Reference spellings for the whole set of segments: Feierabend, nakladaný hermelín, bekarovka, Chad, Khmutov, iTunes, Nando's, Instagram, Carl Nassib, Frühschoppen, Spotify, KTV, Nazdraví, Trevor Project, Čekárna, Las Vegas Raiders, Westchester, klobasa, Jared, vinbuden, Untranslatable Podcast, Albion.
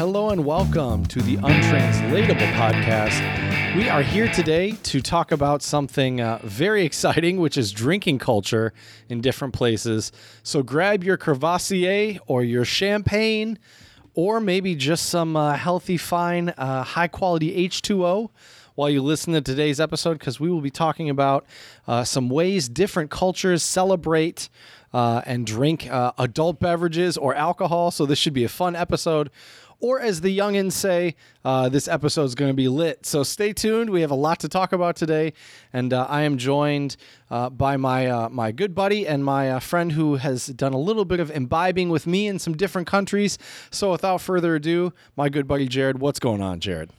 Hello and welcome to the Untranslatable Podcast. We are here today to talk about something very exciting, which is drinking culture in different places. So grab your Crevassier or your champagne, or maybe just some healthy, fine, high-quality H2O while you listen to today's episode, because we will be talking about some ways different cultures celebrate and drink adult beverages or alcohol. So this should be a fun episode. Or as the youngins say, this episode's going to be lit. So stay tuned. We have a lot to talk about today. And I am joined by my good buddy and my friend who has done a little bit of imbibing with me in some different countries. So without further ado, my good buddy Jared. What's going on, Jared?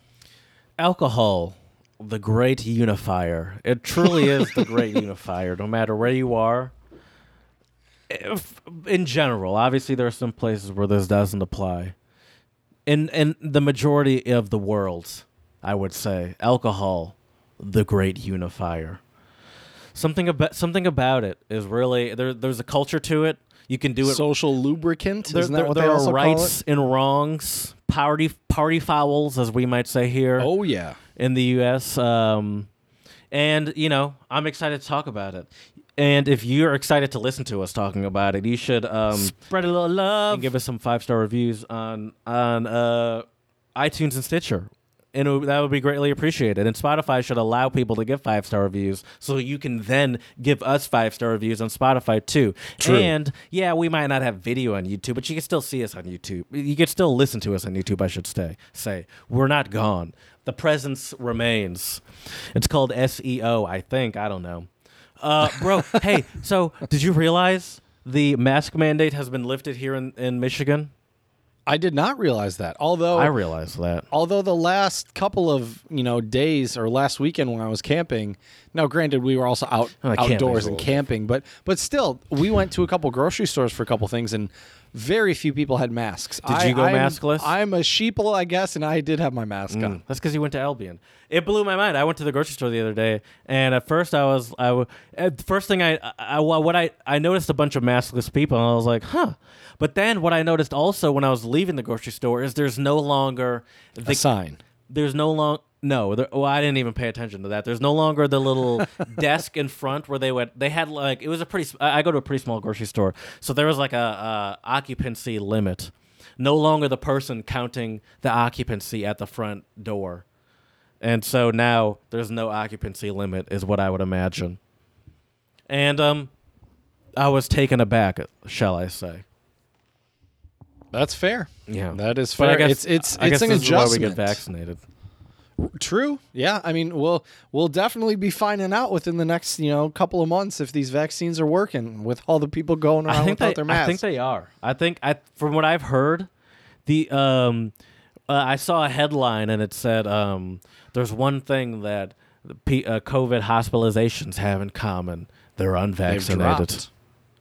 Alcohol, the great unifier. It truly is the great unifier, no matter where you are. In general, obviously there are some places where this doesn't apply. In the majority of the world, I would say, alcohol, the great unifier. Something about it is really there's a culture to it. You can do it. Social lubricant. Isn't that what they also call it? There are rights and wrongs, party fouls, as we might say here. Oh yeah, in the U.S. And you know, I'm excited to talk about it. And if you're excited to listen to us talking about it, you should spread a little love and give us some 5-star reviews on iTunes and Stitcher, and that would be greatly appreciated. And Spotify should allow people to give 5-star reviews, so you can then give us 5-star reviews on Spotify too. True. And yeah, we might not have video on YouTube, but you can still see us on YouTube. You can still listen to us on YouTube. I should say we're not gone. The presence remains. It's called SEO, I think. I don't know. Bro, hey, so did you realize the mask mandate has been lifted here in Michigan? I did not realize that. Although I realized that. Although the last couple of days or last weekend when I was camping, now granted we were also outdoors and camping, but still we went to a couple grocery stores for a couple things and very few people had masks. Did you go maskless? I'm a sheeple, I guess, and I did have my mask on. That's because you went to Albion. It blew my mind. I went to the grocery store the other day, and at first I noticed a bunch of maskless people, and I was like, huh. But then what I noticed also when I was leaving the grocery store is there's no longer the sign. There's no longer. No, I didn't even pay attention to that. There's no longer the little desk in front where they had it was a pretty. I go to a pretty small grocery store, so there was like a occupancy limit. No longer the person counting the occupancy at the front door, and so now there's no occupancy limit, is what I would imagine. And I was taken aback, shall I say? That's fair. Yeah, that is fair. I guess it's an adjustment. This is why we get vaccinated. True. Yeah. I mean, we'll definitely be finding out within the next, couple of months if these vaccines are working with all the people going around without their masks. I think they are. From what I've heard, I saw a headline and it said there's one thing that COVID hospitalizations have in common: they're unvaccinated.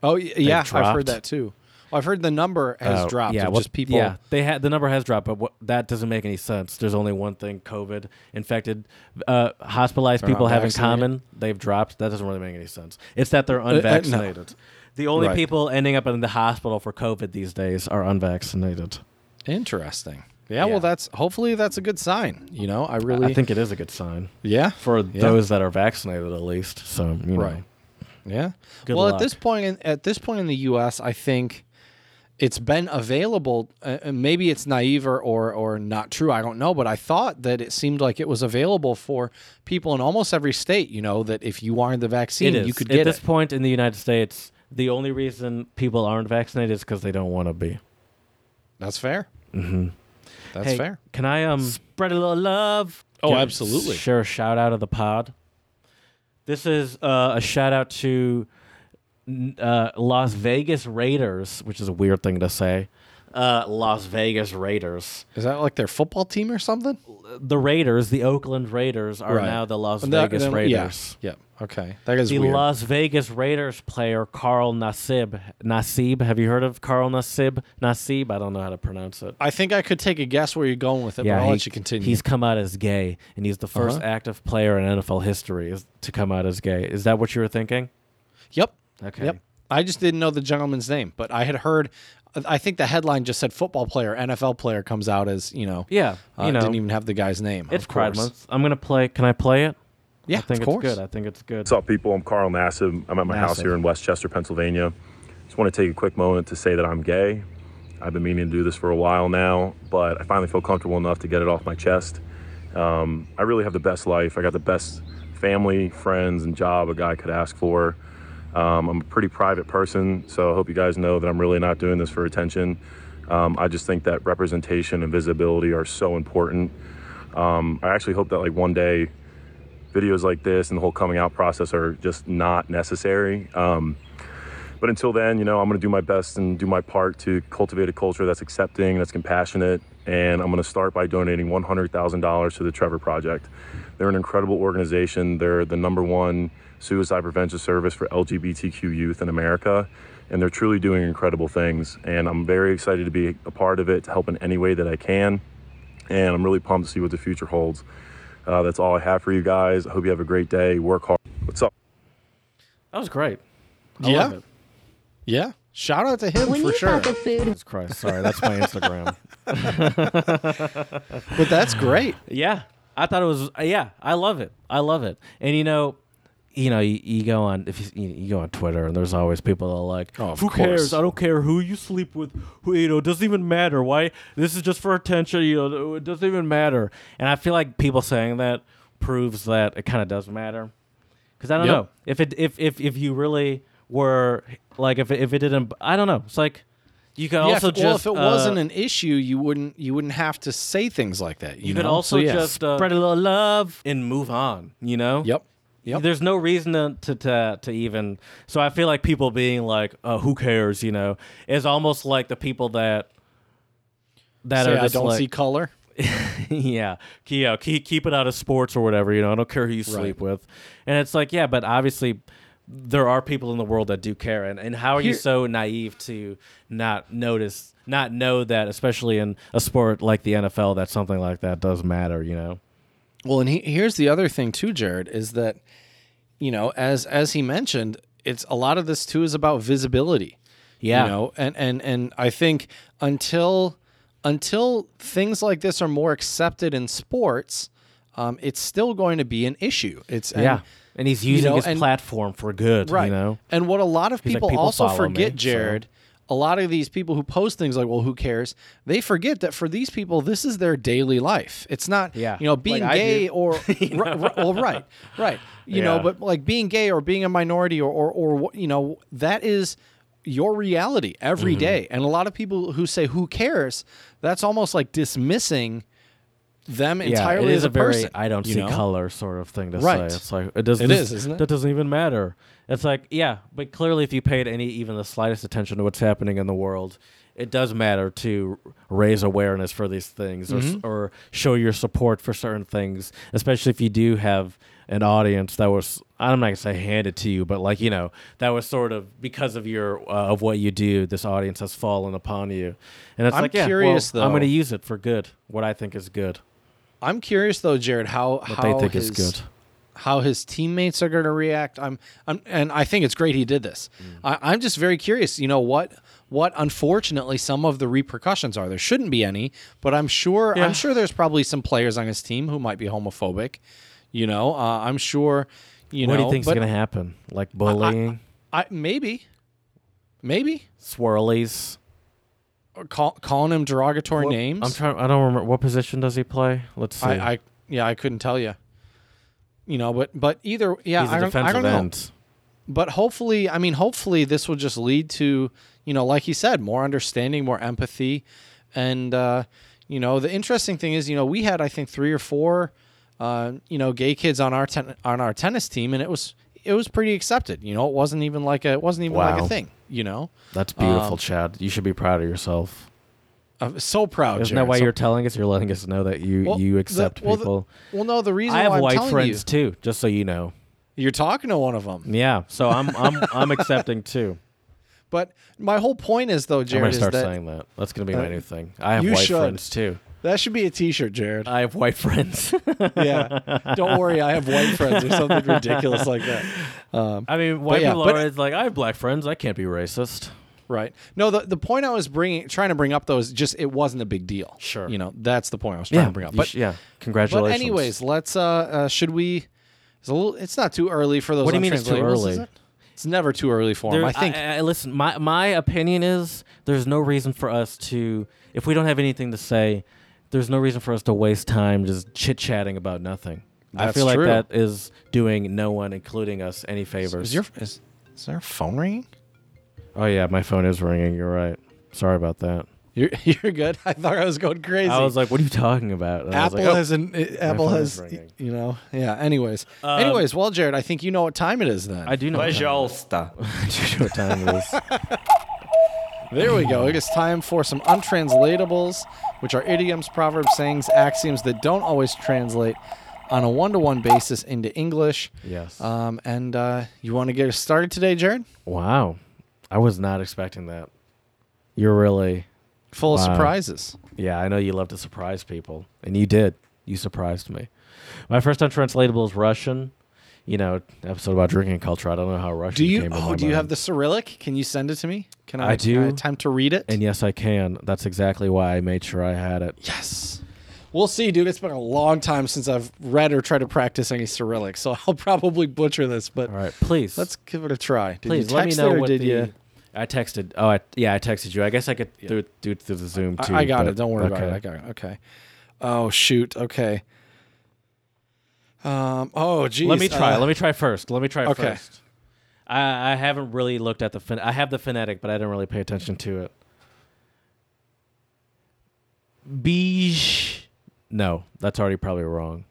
Oh yeah, I've heard that too. I've heard the number has dropped. Yeah, just people. Yeah, the number has dropped, but that doesn't make any sense. There's only one thing: COVID infected, hospitalized people have in common. They've dropped. That doesn't really make any sense. It's that they're unvaccinated. No. The only people ending up in the hospital for COVID these days are unvaccinated. Interesting. Yeah. Well, hopefully that's a good sign. I think it is a good sign. Yeah. For those that are vaccinated, at least. So right. Yeah. Good luck. At this point in the U.S., I think. It's been available. Maybe it's naive or not true. I don't know, but I thought that it seemed like it was available for people in almost every state. That if you wanted the vaccine, you could get it. At this point in the United States, the only reason people aren't vaccinated is because they don't want to be. That's fair. Mm-hmm. That's fair. Can I spread a little love? Oh, absolutely. Share a shout out of the pod. This is a shout out to. Las Vegas Raiders, which is a weird thing to say. Las Vegas Raiders. Is that like their football team or something? The Raiders, the Oakland Raiders, are now the Las Vegas Raiders. Yeah. Okay. That is weird. The Las Vegas Raiders player, Carl Nassib. Have you heard of Carl Nassib? I don't know how to pronounce it. I think I could take a guess where you're going with it, but I'll let you continue. He's come out as gay, and he's the first active player in NFL history to come out as gay. Is that what you were thinking? Yep. Okay. Yep. I just didn't know the gentleman's name, but I had heard I think the headline just said football player, NFL player comes out as, you know. Yeah. Didn't even have the guy's name. It's Pride Month. I'm going to play. Can I play it? Yeah, I think it's good. I think it's good. What's up, people? I'm Carl Nassib. I'm at my house here in Westchester, Pennsylvania. Just want to take a quick moment to say that I'm gay. I've been meaning to do this for a while now, but I finally feel comfortable enough to get it off my chest. I really have the best life. I got the best family, friends, and job a guy could ask for. I'm a pretty private person, so I hope you guys know that I'm really not doing this for attention. I just think that representation and visibility are so important. I actually hope that like one day videos like this and the whole coming out process are just not necessary. But until then, you know, I'm going to do my best and do my part to cultivate a culture that's accepting, that's compassionate. And I'm going to start by donating $100,000 to the Trevor Project. They're an incredible organization. They're the #1 suicide prevention service for LGBTQ youth in America. And they're truly doing incredible things. And I'm very excited to be a part of it, to help in any way that I can. And I'm really pumped to see what the future holds. That's all I have for you guys. I hope you have a great day. Work hard. What's up? That was great. I love it. Yeah. Shout out to him for sure. Jesus Christ. Sorry, that's my Instagram. But that's great. Yeah. I thought it was I love it. I love it. And you go on you go on Twitter and there's always people that are like, who cares? I don't care who you sleep with. Who, it doesn't even matter. Why? This is just for attention, it doesn't even matter. And I feel like people saying that proves that it kind of does matter. Cuz I don't know. If you really were like if it didn't, I don't know. It's like you could if it wasn't an issue, you wouldn't have to say things like that. You could also just spread a little love and move on. You know. Yep. There's no reason to even. So I feel like people being like, "Who cares?" You know, is almost like the people that are just I don't see color. Yeah. Keep it out of sports or whatever. You know, I don't care who you sleep with. And it's like, yeah, but obviously. There are people in the world that do care, and how are you so naive to not know that, especially in a sport like the NFL, that something like that does matter, you know? Well, and here's the other thing too, Jared, is that, as he mentioned, it's a lot of this too is about visibility. Yeah. And I think until things like this are more accepted in sports, it's still going to be an issue. And he's using his platform for good, right. And what a lot of people also forget, Jared, a lot of these people who post things like, well, who cares? They forget that for these people, this is their daily life. It's not, being gay or, right. But like being gay or being a minority or that is your reality every day. And a lot of people who say, who cares? That's almost like dismissing them entirely as a person. I don't see color sort of thing to say. It's like isn't it? That doesn't even matter. It's like but clearly, if you paid even the slightest attention to what's happening in the world, it does matter to raise awareness for these things or show your support for certain things, especially if you do have an audience that was, I'm not gonna say handed to you, but like that was sort of because of your of what you do, this audience has fallen upon you, and it's I'm curious though. I'm gonna use it for good. What I think is good. I'm curious though, Jared, how his teammates are going to react. And I think it's great he did this. I'm just very curious. What unfortunately some of the repercussions are. There shouldn't be any, but I'm sure there's probably some players on his team who might be homophobic. I'm sure. What do you think is going to happen? Like bullying? I maybe swirlies. Or calling him derogatory names. I don't remember. What position does he play? Let's see. I couldn't tell you. But either, I don't know. But hopefully this will just lead to, like he said, more understanding, more empathy. And, the interesting thing is, we had, I think, 3 or 4, gay kids on our tennis team, and it was pretty accepted. It wasn't even like a thing. That's beautiful, Chad. You should be proud of yourself. I'm so proud. Isn't that why you're telling us? You're letting us know that you accept people. The reason I have white friends too. Just so you know, you're talking to one of them. Yeah, so I'm I'm accepting too. But my whole point is though, Jared, I'm gonna start saying that. That's gonna be my new thing. I have white friends too. That should be a T-shirt, Jared. I have white friends. Yeah, don't worry, I have white friends or something ridiculous like that. White people are always like, I have black friends. I can't be racist. Right. No, the point I was trying to bring up, though, is just it wasn't a big deal. Sure. You know, that's the point I was trying to bring up. But congratulations. But anyways, let's should we? It's not too early for those. What do you mean it's too early? It's never too early for them. I think. Listen, my opinion is there's no reason for us to, if we don't have anything to say, there's no reason for us to waste time just chit-chatting about nothing. That's true. I feel like that is doing no one, including us, any favors. Is there a phone ringing? Oh, yeah, my phone is ringing. You're right. Sorry about that. You're good. I thought I was going crazy. I was like, what are you talking about? And Apple has, you know, yeah. Anyways, well, Jared, I think you know what time it is then. I do know what time it is. There we go. It is time for some untranslatables, which are idioms, proverbs, sayings, axioms that don't always translate on a one-to-one basis into English. Yes. And you want to get us started today, Jared? Wow. I was not expecting that. You're really full of surprises. Yeah, I know you love to surprise people, and you did. You surprised me. My first untranslatable is Russian. You know, episode about drinking culture. I don't know how Russian came to my mind. Do you have the Cyrillic? Can you send it to me? Can I do. Can I attempt to read it? And yes, I can. That's exactly why I made sure I had it. Yes. We'll see, dude. It's been a long time since I've read or tried to practice any Cyrillic, so I'll probably butcher this. But all right, please, let's give it a try. Please let me know what you. I texted. Oh, I texted you. I guess I could do it through the Zoom too. I got it. Don't worry about it. I got it. Okay. Oh shoot. Okay. Oh geez. Let me try first. I haven't really looked at the. I have the phonetic, but I didn't really pay attention to it. Beige. No, that's already probably wrong.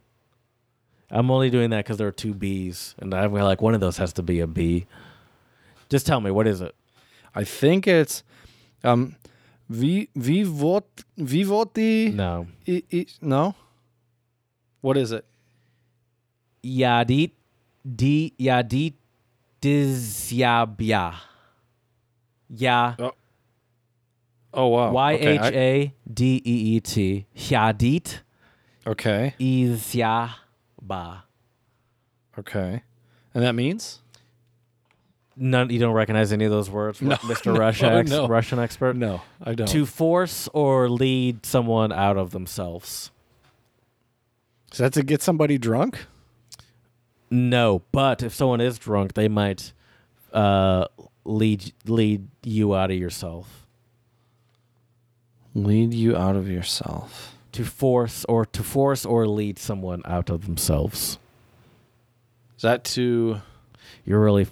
I'm only doing that because there are two B's, and I'm like, one of those has to be a B. Just tell me, what is it? I think it's Vivoti. No. No? What is it? Yadit Dizyabya. Yeah. Oh, wow. YHADEET. Yadit. Okay. Izyaba. Okay. And that means? None. You don't recognize any of those words, no, Mr. Russian expert? No, I don't. To force or lead someone out of themselves. Is that to get somebody drunk? No, but if someone is drunk, they might lead you out of yourself. Lead you out of yourself. To force or lead someone out of themselves. Is that to? You're really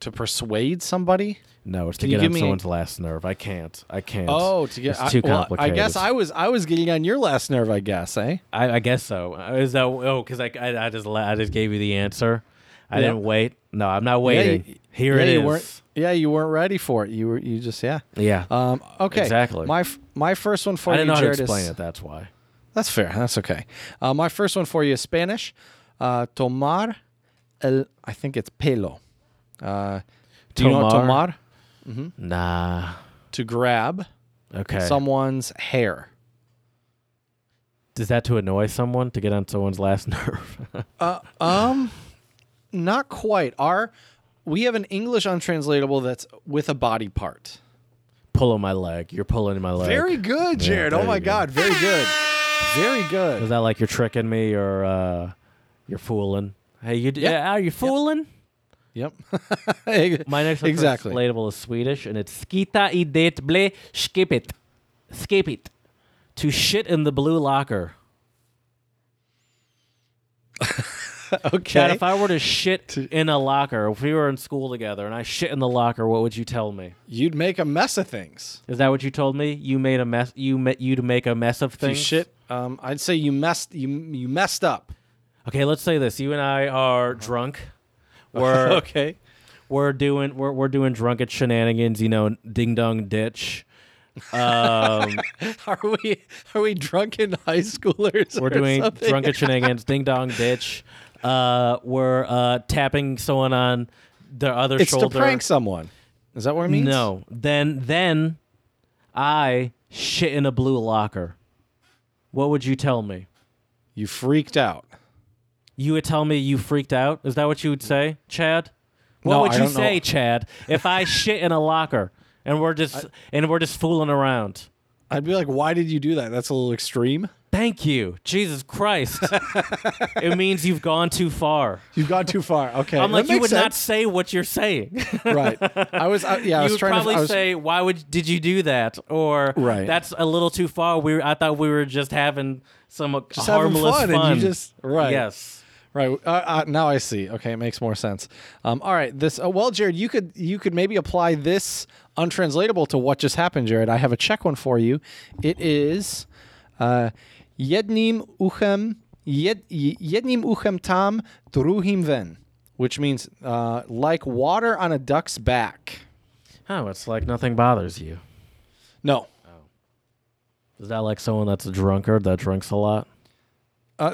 to persuade somebody? No, it's to get on someone's last nerve. I can't. Oh, to get it's too complicated. I guess I was getting on your last nerve. I guess, eh? I guess so. Is that? Oh, because I just gave you the answer. I didn't wait. No, I'm not waiting. Yeah, it is. You weren't ready for it. You just. Yeah. Okay. Exactly. My first one for you, Jared, is... I didn't know how to explain it, that's why. That's fair. That's okay. My first one for you is Spanish. Tomar el... I think it's pelo. Do you know what tomar? Mm-hmm. Nah. To grab someone's hair. Is that to annoy someone? To get on someone's last nerve? Not quite. We have an English untranslatable that's with a body part. Pull on my leg. You're pulling my leg. Very good, Jared. Yeah, oh, my God. Very good. Very good. Is that like you're tricking me or you're fooling? Hey, are you fooling? Yep. My next one translatable is Swedish, and it's skita I det ble skipit. Skipit. To shit in the blue locker. Okay. Chad, if I were to shit in a locker, if we were in school together and I shit in the locker, what would you tell me? You'd make a mess of things. Is that what you told me? You made a mess. You'd make a mess of things. If you shit. I'd say you messed. You messed up. Okay, let's say this. You and I are drunk. We're okay. We're doing drunken shenanigans. You know, ding dong ditch. Are we drunken high schoolers? We're doing drunken shenanigans. Ding dong ditch. We're tapping someone on their shoulder. It's to prank someone. Is that what it means? No. Then I shit in a blue locker. What would you tell me? You freaked out. You would tell me you freaked out? Is that what you would say, Chad? What would you say, Chad, if I shit in a locker? and we're just fooling around. I'd be like, why did you do that? That's a little extreme. Thank you. Jesus Christ. It means you've gone too far. You've gone too far. Okay. I'm like, that you would sense. Not say what you're saying. Right. I was trying to say, why did you do that? Or right. That's a little too far. I thought we were just having some just harmless having fun. And you just, right. Yes. Right. Now I see. Okay. It makes more sense. All right. This, well, Jared, you could maybe apply this untranslatable to what just happened, Jared. I have a Czech one for you. It is... jedním uchem tam, druhým ven, which means like water on a duck's back. Oh, it's like nothing bothers you. No. Oh. Is that like someone that's a drunkard that drinks a lot?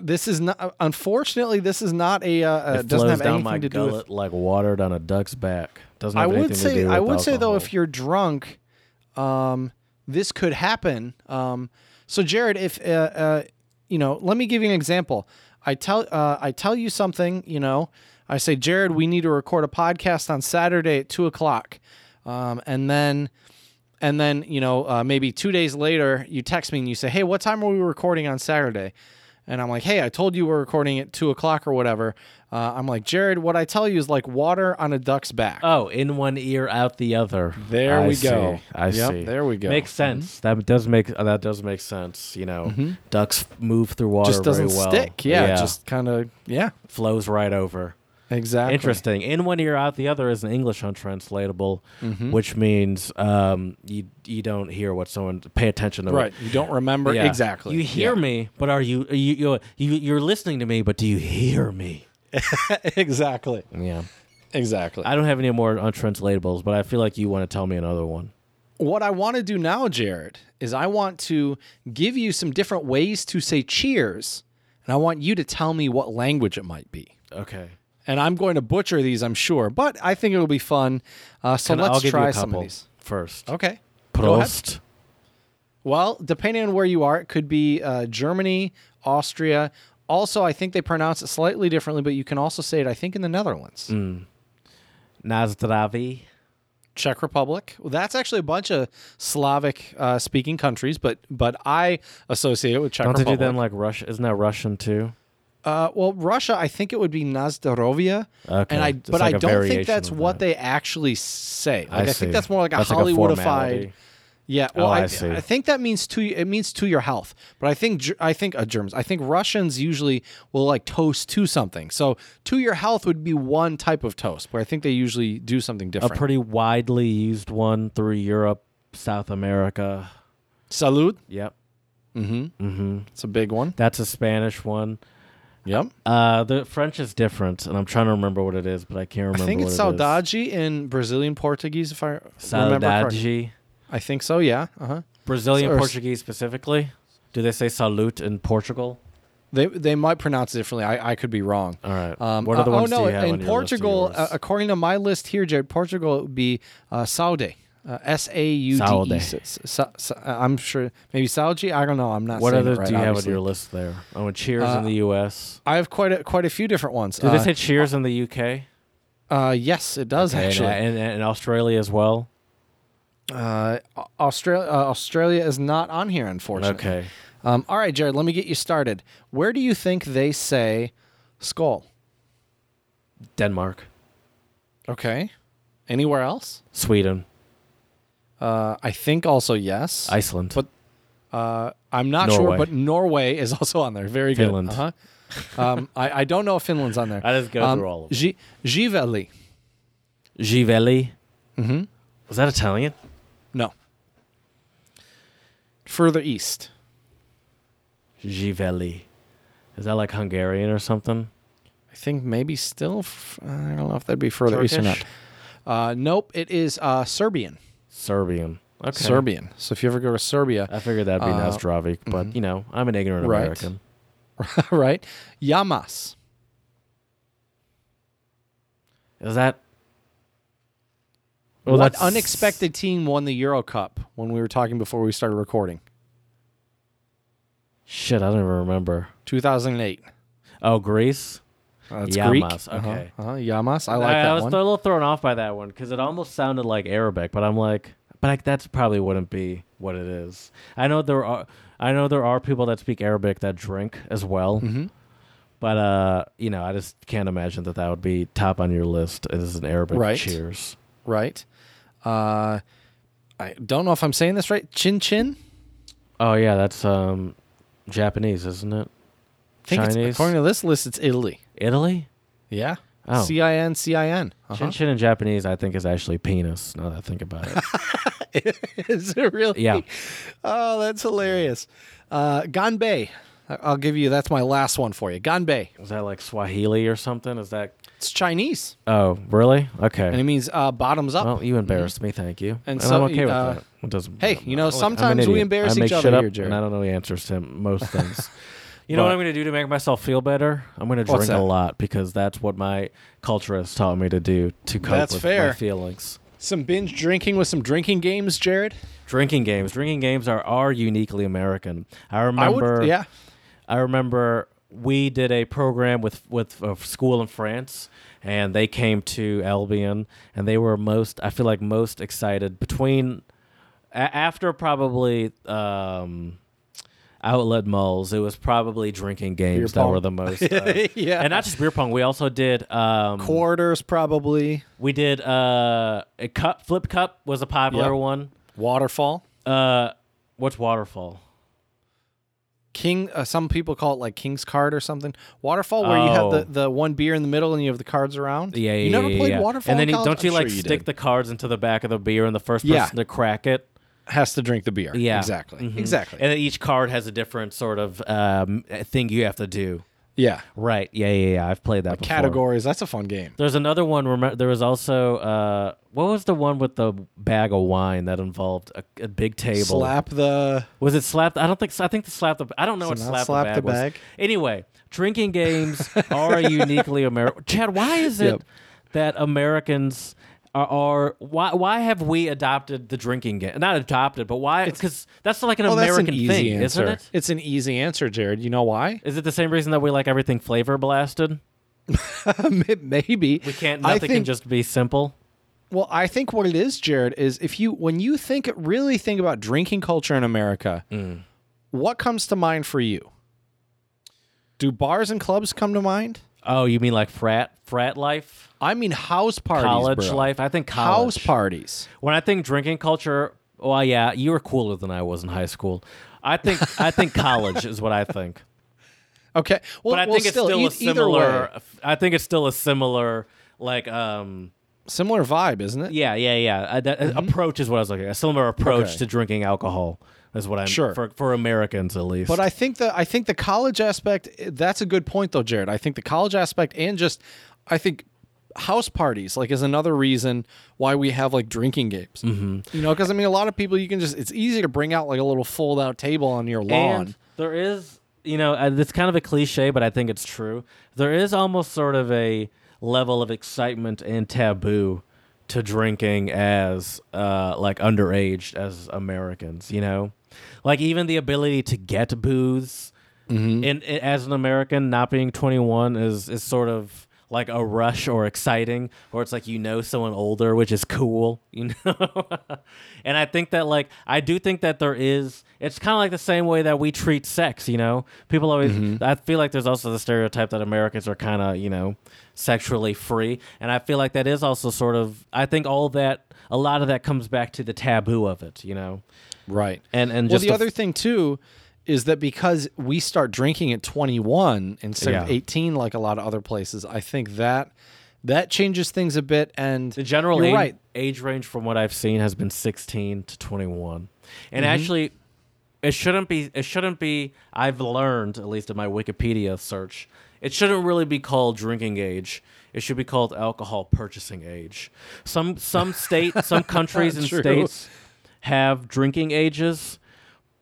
This is not. Unfortunately, this is not a. It doesn't have anything to do with like water on a duck's back. Doesn't have anything to do with alcohol. I would say though, if you're drunk, this could happen. So Jared, if let me give you an example. I tell you something. You know, I say, Jared, we need to record a podcast on Saturday at 2:00, and then maybe 2 days later, you text me and you say, hey, what time are we recording on Saturday? And I'm like, hey, I told you we're recording at 2:00 or whatever. I'm like, Jared, what I tell you is like water on a duck's back. Oh, in one ear, out the other. There we go. I see. There we go. Makes sense. Mm-hmm. That does make sense. You know, mm-hmm. Ducks move through water very well. Just doesn't stick. Yeah. Just kind of, yeah. Flows right over. Exactly. Interesting. In one ear, out the other is an English untranslatable, mm-hmm. which means you don't hear what someone pay attention to. Right. You don't remember exactly. You hear me, but you're listening to me, but do you hear me? Exactly. Yeah. Exactly. I don't have any more untranslatables, but I feel like you want to tell me another one. What I want to do now, Jared, is I want to give you some different ways to say cheers, and I want you to tell me what language it might be. Okay. And I'm going to butcher these, I'm sure, but I think it'll be fun. Let's try some of these first. Okay. Prost. Well, depending on where you are, it could be Germany, Austria. Also, I think they pronounce it slightly differently, but you can also say it, I think, in the Netherlands. Mm. Na zdraví. Czech Republic. Well, that's actually a bunch of Slavic-speaking countries, but I associate it with Czech Republic. Don't they do them like Russia? Isn't that Russian, too? Russia, I think it would be na zdarovia, okay. but I don't think that's what they actually say. Like, I think that's more like a Hollywoodified. Yeah, well, I see. I think that means it means to your health. But I think Russians usually will like toast to something. So to your health would be one type of toast, but I think they usually do something different. A pretty widely used one through Europe, South America. Salud. Yep. Mm-hmm. Mm-hmm. It's a big one. That's a Spanish one. Yep. The French is different, and I'm trying to remember what it is, but I can't remember. I think it's saudade in Brazilian Portuguese, if I remember correctly. I think so, yeah. Uh-huh. Brazilian Portuguese specifically? Do they say salute in Portugal? They might pronounce it differently. I could be wrong. All right. What are the ones do you have in your Portugal, list according to my list here, Jared, Portugal, it would be saude. S-A-U-D-E. I'm sure. Maybe Saudi? I don't know. I'm not saying it right. What others do you have on your list there? Oh, and cheers in the U.S. I have quite a few different ones. Do they say cheers in the U.K.? Yes, it does, actually. And Australia as well? Australia is not on here, unfortunately. Okay. All right, Jared, let me get you started. Where do you think they say skål? Denmark. Okay. Anywhere else? Sweden. I think also yes. Iceland. But I'm not sure, but Norway is also on there. Very Finland. Good. Finland. Uh-huh. I don't know if Finland's on there. I just go through all of them. Giveli. Giveli? Mm-hmm. Was that Italian? No. Further east. Giveli. Is that like Hungarian or something? I think maybe still. I don't know if that'd be further Turkish? East or not. Nope, it is Serbian. Serbian. Okay. Serbian. So if you ever go to Serbia... I figured that'd be Nazdravik, but, mm-hmm. I'm an ignorant American. Right. Yamas. Is that... Well, what unexpected team won the Euro Cup when we were talking before we started recording? Shit, I don't even remember. 2008. Oh, Greece? That's Yamas. Greek. Okay. Yamas. I like that one. I was a little thrown off by that one because it almost sounded like Arabic, but I'm like, But that's probably wouldn't be what it is. I know there are people that speak Arabic that drink as well. Mm-hmm. But I just can't imagine that would be top on your list as an Arabic cheers. Right. I don't know if I'm saying this right. Chin chin. Oh yeah, that's Japanese, isn't it? I think Chinese. According to this list, it's Italy. Italy? Yeah. Oh. CIN. Uh-huh. Chin chin in Japanese, I think, is actually penis, now that I think about it. Is it really? Yeah. Oh, that's hilarious. Ganbei. I'll give you, that's my last one for you. Ganbei. Is that like Swahili or something? It's Chinese. Oh, really? Okay. And it means bottoms up. Well, you embarrassed me, thank you. And so, I'm okay with that. It doesn't, hey, sometimes we embarrass each other here, Jared. And I don't know the answers to most things. You know what I'm going to do to make myself feel better? I'm going to drink a lot because that's what my culture has taught me to do to cope with my feelings. Some binge drinking with some drinking games, Jared? Drinking games are uniquely American. I remember we did a program with a school in France, and they came to Albion, and they were most excited between... After probably... Outlet Malls. It was probably drinking games that were the most. Yeah. And not just beer pong. We also did... quarters, probably. We did a cup. Flip cup was a popular one. Waterfall. What's waterfall? Some people call it like King's Card or something. Waterfall, where you have the one beer in the middle and you have the cards around. Yeah, you never played waterfall. And then stick the cards into the back of the beer and the first person to crack it has to drink the beer. Yeah. Exactly. Mm-hmm. Exactly. And each card has a different sort of thing you have to do. Yeah. Right. Yeah. I've played that before. Categories. That's a fun game. There's another one. There was also... what was the one with the bag of wine that involved a big table? Slap the... Was it slap... I think the slap the... I don't know what slap the bag was. Anyway, drinking games are uniquely American. Chad, why is it that Americans... Why have we adopted the drinking game? Not adopted, but why? Because that's like an American thing, isn't it? It's an easy answer, Jared. You know why? Is it the same reason that we like everything flavor blasted? Maybe. Nothing can just be simple. Well, I think what it is, Jared, is when you really think about drinking culture in America, what comes to mind for you? Do bars and clubs come to mind? Oh, you mean like frat life? I mean house parties, college life. I think college. House parties. When I think drinking culture, well, yeah, you were cooler than I was in high school. I think college is what I think. Okay. Well, but I think it's still a similar like similar vibe, isn't it? Yeah. Approach is what I was looking at. A similar approach to drinking alcohol. That's what I'm for Americans at least. But I think the college aspect, that's a good point though, Jared. I think the college aspect and I think house parties is another reason why we have drinking games. Mm-hmm. Because a lot of people it's easy to bring out a little fold out table on your lawn. And there is, it's kind of a cliche, but I think it's true. There is almost sort of a level of excitement and taboo to drinking as underage as Americans, even the ability to get booze and as an American not being 21 is sort of like a rush or exciting, or it's someone older, which is cool, and I think that it's kind of like the same way that we treat sex, people always I feel like there's also the stereotype that Americans are kind of sexually free, and I feel like that is also sort of, I think all that, a lot of that comes back to the taboo of it, right? And well, just the other thing too is that because we start drinking at 21 instead of 18 like a lot of other places, I think that changes things a bit. And the general age range from what I've seen has been 16 to 21. And actually it shouldn't be, I've learned, at least in my Wikipedia search, it shouldn't really be called drinking age. It should be called alcohol purchasing age. Some countries and states have drinking ages.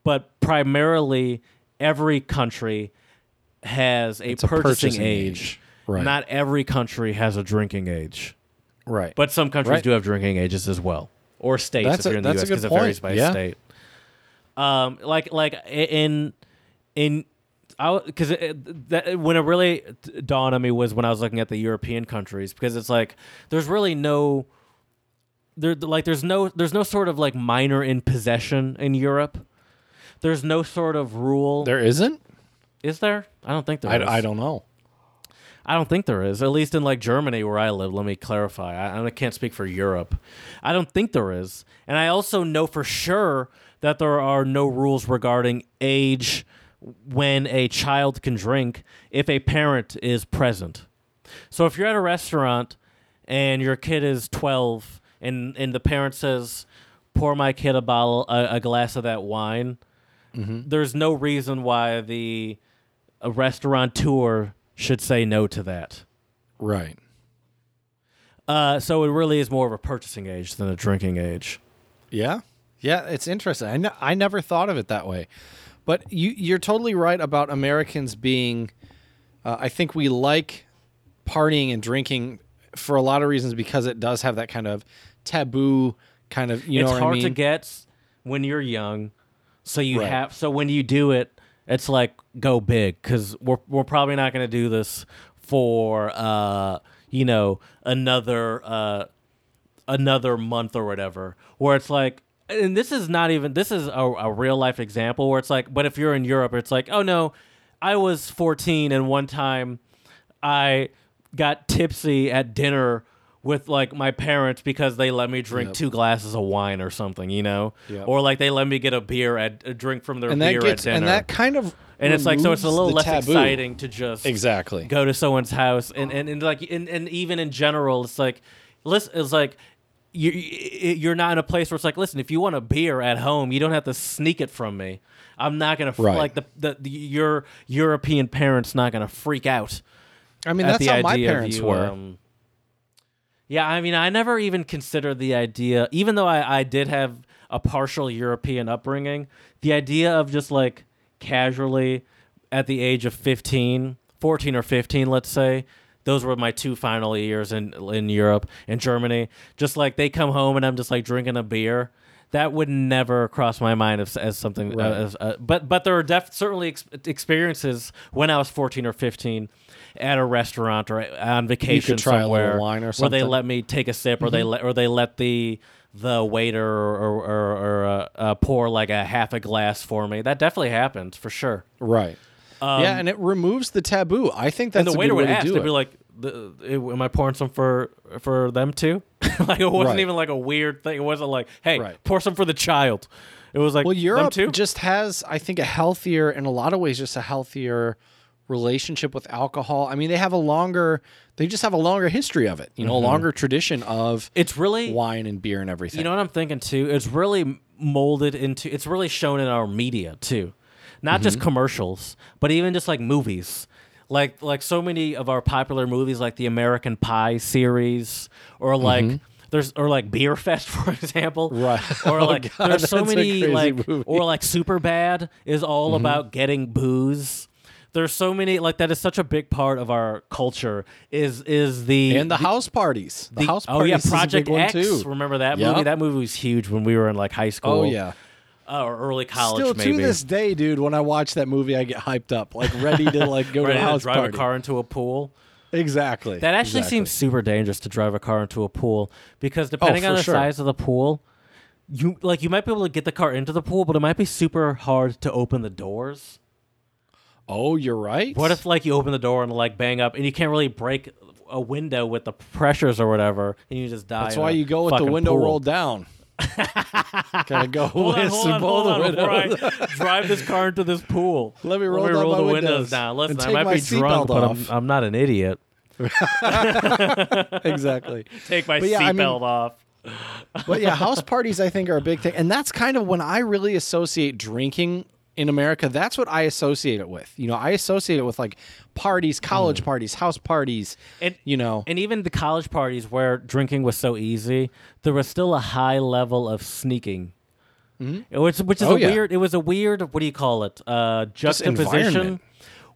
But primarily, every country has a purchasing age. Right. Not every country has a drinking age. Right. But some countries do have drinking ages as well. Or states, if you're in the U.S., because it varies by state. When it really dawned on me was when I was looking at the European countries, because it's there's really no there's no sort of like minor in possession in Europe. There's no sort of rule. There isn't? Is there? I don't think there is. I don't know. I don't think there is. At least in like Germany where I live. Let me clarify. I can't speak for Europe. I don't think there is. And I also know for sure that there are no rules regarding age, when a child can drink, if a parent is present. So if you're at a restaurant and your kid is 12 and the parent says, pour my kid a glass of that wine, mm-hmm. there's no reason why the restaurateur should say no to that. Right. So it really is more of a purchasing age than a drinking age. Yeah. Yeah, it's interesting. I never thought of it that way. But you're totally right about Americans being... I think we like partying and drinking for a lot of reasons because it does have that kind of taboo kind of... You know what I mean? It's hard to get when you're young. So you right. have... So when you do it, it's like, go big. Because we're probably not going to do this for, another month or whatever. Where it's like... And this is not even... This is a real-life example where it's like... But if you're in Europe, it's like, oh, no, I was 14 and one time I got tipsy at dinner with, like, my parents because they let me drink 2 glasses of wine or something, you know? Yep. Or, like, they let me get a drink from their beer at dinner. And that kind of... And it's like... So it's a little less taboo. Exciting to just... Exactly. Go to someone's house. And even in general, it's like... Listen, it's like... You're not in a place where it's like, listen, if you want a beer at home, you don't have to sneak it from me. I'm not going to like your European parents not going to freak out. I mean, that's how my parents were. Yeah, I mean, I never even considered the idea, even though I did have a partial European upbringing, the idea of just like casually at the age of 14 or 15, let's say. Those were my 2 final years in Europe and Germany. Just like they come home and I'm just like drinking a beer. That would never cross my mind as something. Right. But there are certainly experiences when I was 14 or 15 at a restaurant or on vacation somewhere, a little wine or something. Where they let me take a sip, or mm-hmm. they let the waiter or pour like a half a glass for me. That definitely happened for sure. Right. Yeah, and it removes the taboo. I think that's a good way to do it. And the waiter would ask, they'd be like, am I pouring some for them too? Like it wasn't right. even like a weird thing. It wasn't like, hey, right. pour some for the child. It was like, well, Europe them too? Just has, I think, in a lot of ways, just a healthier relationship with alcohol. I mean, they just have a longer history of it, you know, mm-hmm. a longer tradition of it's really wine and beer and everything. You know what I'm thinking too? It's really molded into, it's really shown in our media too. Not mm-hmm. just commercials, but even just like movies. Like so many of our popular movies, like the American Pie series, or like mm-hmm. or like Beer Fest, for example. Right. Or like oh God, there's so many like movie. Or like Superbad is all mm-hmm. about getting booze. There's so many like that is such a big part of our culture is the house parties. The house parties. Oh yeah, Project X. Too. Remember that yep. movie? That movie was huge when we were in like high school. Oh yeah. Or early college, still, maybe. To this day, dude, when I watch that movie, I get hyped up, like ready to like go to a house party. Drive a car into a pool. Exactly. That actually seems super dangerous to drive a car into a pool because depending on the size of the pool, you might be able to get the car into the pool, but it might be super hard to open the doors. Oh, you're right. What if like you open the door and like bang up, and you can't really break a window with the pressures or whatever, and you just die. That's why you go with the window rolled down. Gotta go hold on, drive this car into this pool. Let me roll the windows down. Listen, I might be drunk, but I'm not an idiot. Exactly. Take my seatbelt off. But yeah, house parties I think are a big thing, and that's kind of when I really associate drinking in America. That's what I associate it with. You know, I associate it with like parties, college parties, house parties, and, you know. And even the college parties where drinking was so easy, there was still a high level of sneaking. Mm-hmm. Which is weird, it was a weird, what do you call it? Juxtaposition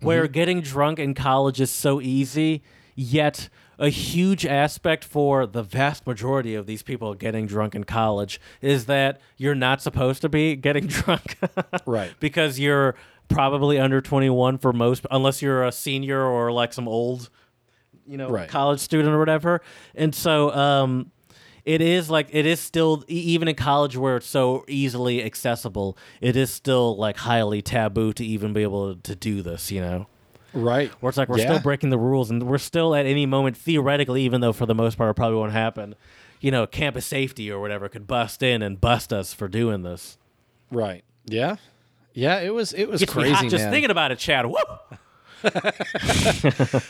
where mm-hmm. getting drunk in college is so easy, yet a huge aspect for the vast majority of these people getting drunk in college is that you're not supposed to be getting drunk. Right. Because you're probably under 21 for most, unless you're a senior or like some old, college student or whatever. And so it is like, it is still, even in college where it's so easily accessible, it is still like highly taboo to even be able to do this, you know? Right. Where it's like, we're still breaking the rules, and we're still at any moment, theoretically, even though for the most part it probably won't happen, you know, campus safety or whatever could bust in and bust us for doing this. Right. Yeah. Yeah, it was crazy, man. Just thinking about it, Chad. Woo!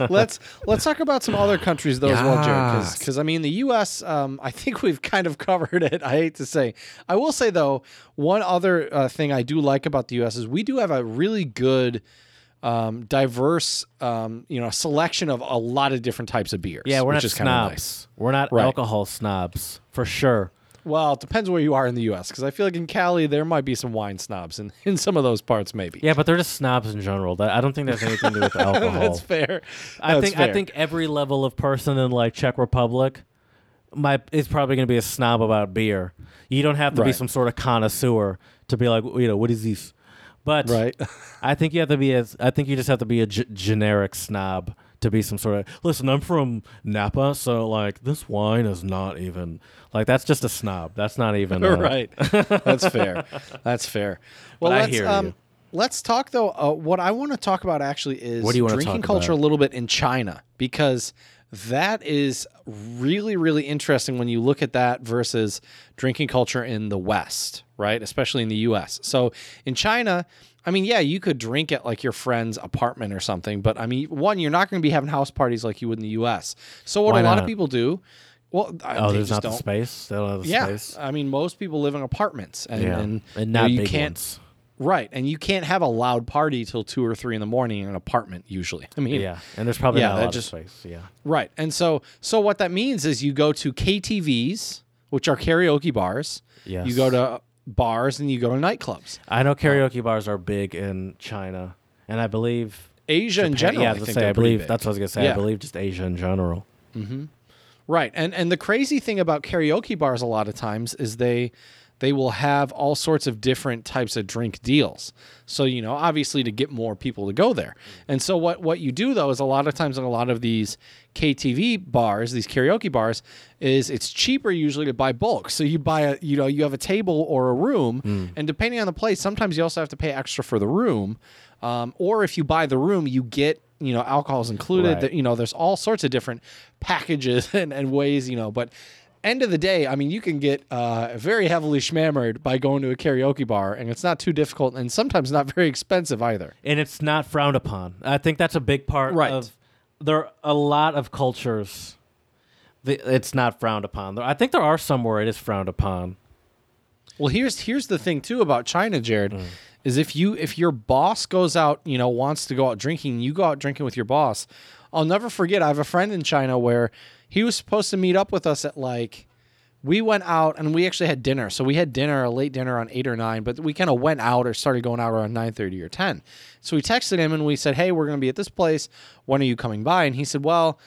Let's talk about some other countries though as well, Jared, because I mean the U.S. I think we've kind of covered it. I hate to say. I will say though, one other thing I do like about the U.S. is we do have a really good, diverse, selection of a lot of different types of beers. Yeah, we're not snobs. Nice. We're not alcohol snobs for sure. Well, it depends where you are in the U.S., because I feel like in Cali, there might be some wine snobs, and in some of those parts, maybe. Yeah, but they're just snobs in general. I don't think there's anything to do with alcohol. That's fair. I think every level of person in, like, Czech Republic is probably going to be a snob about beer. You don't have to be some sort of connoisseur to be like, you know, what is this? But I think you have to be a generic snob to be some sort of, listen, I'm from Napa, so like this wine is not even like, that's just a snob. That's not even right. That's fair. That's fair. Well, but let's talk though. What I want to talk about actually is drinking culture a little bit in China, because that is really, really interesting when you look at that versus drinking culture in the West, right? Especially in the U.S. So in China, I mean, yeah, you could drink at like your friend's apartment or something, but I mean, one, you're not going to be having house parties like you would in the U.S. So what a lot of people do, there's not the space. They don't have the space. I mean, most people live in apartments, and not you big can't. Ones. Right, and you can't have a loud party till 2 or 3 in the morning in an apartment usually. I mean, yeah, and there's probably not a lot of space. Yeah, right, and so what that means is you go to KTVs, which are karaoke bars. Yes. You go to bars and you go to nightclubs. I know karaoke bars are big in China, and I believe Asia Japan, in general. Yeah, I believe that's what I was gonna say. Yeah. I believe just Asia in general. Mm-hmm. Right, and the crazy thing about karaoke bars a lot of times is they will have all sorts of different types of drink deals. So, you know, obviously to get more people to go there. And so what you do, though, is a lot of times in a lot of these KTV bars, these karaoke bars, is it's cheaper usually to buy bulk. So you buy you have a table or a room, and depending on the place, sometimes you also have to pay extra for the room. Or if you buy the room, you get, you know, alcohol's included. Right. You know, there's all sorts of different packages and ways, you know, but... End of the day, I mean, you can get very heavily shmammered by going to a karaoke bar, and it's not too difficult, and sometimes not very expensive either. And it's not frowned upon. I think that's a big part of there. Are a lot of cultures, it's not frowned upon. I think there are some where it is frowned upon. Well, here's the thing too about China, Jared, is if your boss goes out, you know, wants to go out drinking, you go out drinking with your boss. I'll never forget. I have a friend in China where he was supposed to meet up with us at we went out and we actually had dinner. So we had dinner, a late dinner on 8 or 9, but we kind of went out or started going out around 9:30 or 10. So we texted him and we said, hey, we're going to be at this place. When are you coming by? And he said, well,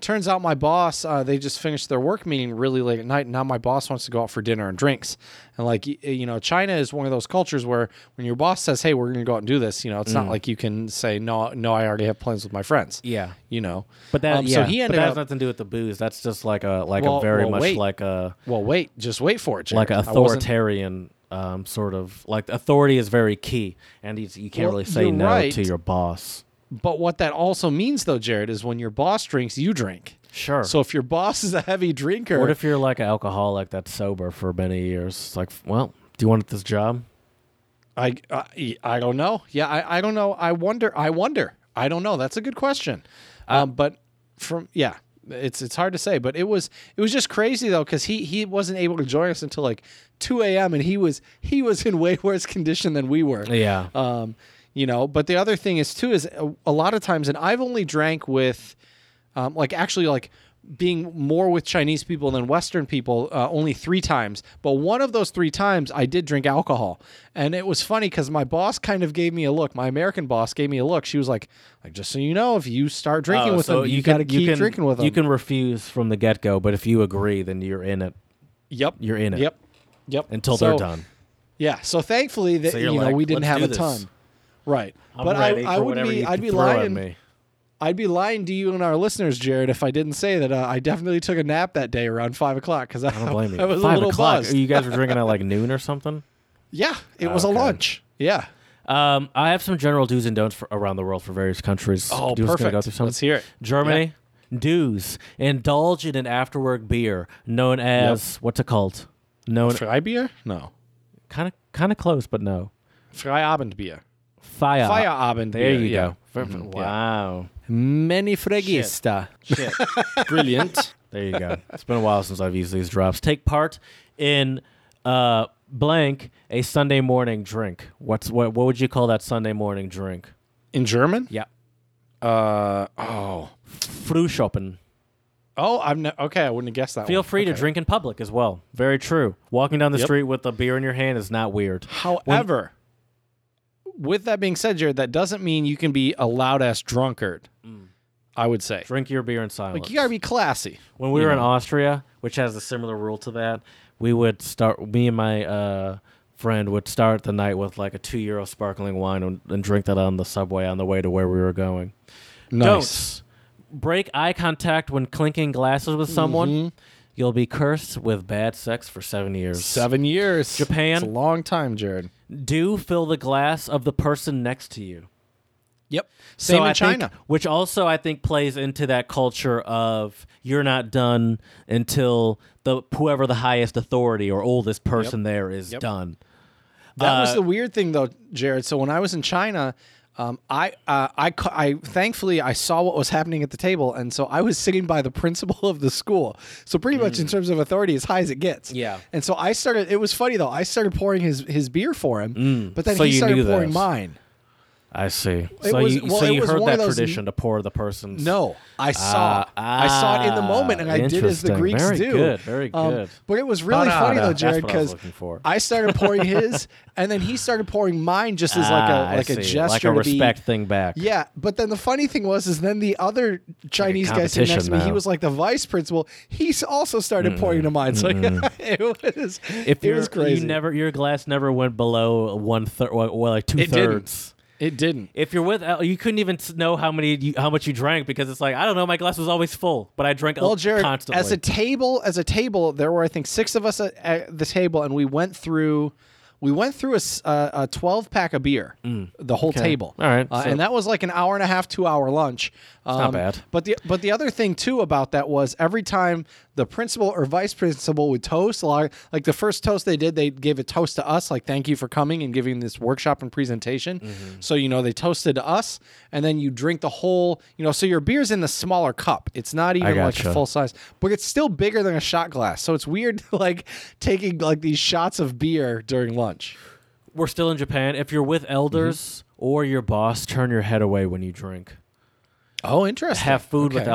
turns out my boss, they just finished their work meeting really late at night, and now my boss wants to go out for dinner and drinks. And China is one of those cultures where when your boss says, hey, we're going to go out and do this, you know, it's not like you can say, no, I already have plans with my friends. Yeah. You know. But that has nothing to do with the booze. That's just just wait for it, Jared. Like authoritarian sort of, like authority is very key, and you can't really say no to your boss. But what that also means, though, Jared, is when your boss drinks, you drink. Sure. So if your boss is a heavy drinker... What if you're like an alcoholic that's sober for many years? It's like, well, do you want this job? I don't know. Yeah, I don't know. I wonder. I don't know. That's a good question. It's hard to say. But it was just crazy, though, because he wasn't able to join us until like 2 a.m. and he was in way worse condition than we were. Yeah. You know, but the other thing is too is a lot of times, and I've only drank with, being more with Chinese people than Western people, only 3 times. But one of those 3 times, I did drink alcohol, and it was funny because my boss kind of gave me a look. My American boss gave me a look. She was like just so you know, if you start drinking with them, you got to keep drinking with them. You can refuse from the get go, but if you agree, then you're in it. Yep, you're in it. Yep. Until they're done. Yeah. So thankfully, that we didn't have a ton. Right, but I'd be lying. I'd be lying to you and our listeners, Jared, if I didn't say that I definitely took a nap that day around 5 o'clock because I don't blame you. I was 5 o'clock. Buzzed. You guys were drinking at like noon or something? Yeah, it was a lunch. Yeah. I have some general do's and don'ts around the world for various countries. Oh, perfect. Let's hear it. Germany, yeah. Do's. Indulge in an after-work beer known as, what's it called? Freibier? No. Kind of close, but no. Freiabendbier. Feierabend. There you go. Mm-hmm. Wow. Yeah. Many fregista. Shit. Brilliant. There you go. It's been a while since I've used these drops. Take part in... blank a Sunday morning drink. What would you call that Sunday morning drink? In German? Yeah. Frühschoppen. Oh, I wouldn't have guessed that. Feel free to drink in public as well. Very true. Walking down the street with a beer in your hand is not weird. However, with that being said, Jared, that doesn't mean you can be a loud ass drunkard. Mm. I would say drink your beer in silence. Like, you gotta be classy. When we were in Austria, which has a similar rule to that, we would start. Me and my friend would start the night with like a €2 sparkling wine and drink that on the subway on the way to where we were going. Nice. Don'ts. Break eye contact when clinking glasses with someone. Mm-hmm. You'll be cursed with bad sex for 7 years. 7 years. Japan. It's a long time, Jared. Do fill the glass of the person next to you. Yep. Same in China. Which also, I think, plays into that culture of you're not done until whoever the highest authority or oldest person there is done. That was the weird thing, though, Jared. So when I was in China, I thankfully I saw what was happening at the table, and so I was sitting by the principal of the school. So pretty much in terms of authority, as high as it gets. Yeah. And so I started. It was funny though. I started pouring his beer for him, but then he started pouring mine. I see. So you heard that tradition to pour the person's... No, I saw it in the moment, and I did as the Greeks do. Very good, very good. But it was really funny, though, Jared, because I started pouring his, and then he started pouring mine just as like a gesture. Like a respect thing back. Yeah, but then the funny thing was, is then the other Chinese guy sitting next to me, he was like the vice principal, he also started pouring to mine. So it was crazy. Your glass never went below one-third, well, like two-thirds. It didn't. If you're with, you couldn't even know how much you drank because it's like, I don't know, my glass was always full, but I drank Jared, constantly. As a table, there were I think 6 of us at the table, and we went through a 12 pack of beer, the whole table. All right, so and that was like an hour and a half, 2 hour lunch. Not bad. But the other thing too about that was every time the principal or vice principal would toast, like the first toast they did, they gave a toast to us, like thank you for coming and giving this workshop and presentation. Mm-hmm. So they toasted to us, and then you drink the whole. So your beer's in the smaller cup. It's not even like a full size, but it's still bigger than a shot glass. So it's weird, like taking like these shots of beer during lunch. We're still in Japan. If you're with elders or your boss, turn your head away when you drink. Oh, interesting. Have food with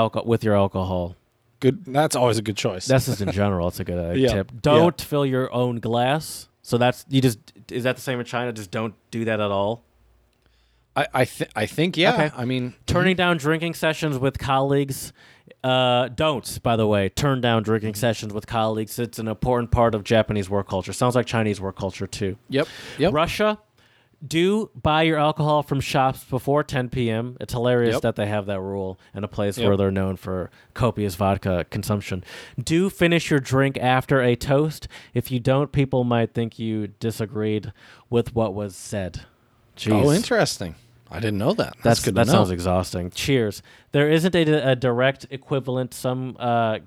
your alcohol. Good. That's always a good choice. That's just in general. It's a good tip. Don't fill your own glass. So that's is that the same in China? Just don't do that at all. I think yeah. Okay. I mean, turning down drinking sessions with colleagues. Don'ts, by the way, turn down drinking sessions with colleagues. It's an important part of Japanese work culture. Sounds like Chinese work culture too. Yep. Russia. Do buy your alcohol from shops before 10 p.m. It's hilarious that they have that rule in a place where they're known for copious vodka consumption. Do finish your drink after a toast. If you don't, people might think you disagreed with what was said. Jeez. Oh, interesting. I didn't know that. That sounds exhausting. Cheers. There isn't a direct equivalent. Some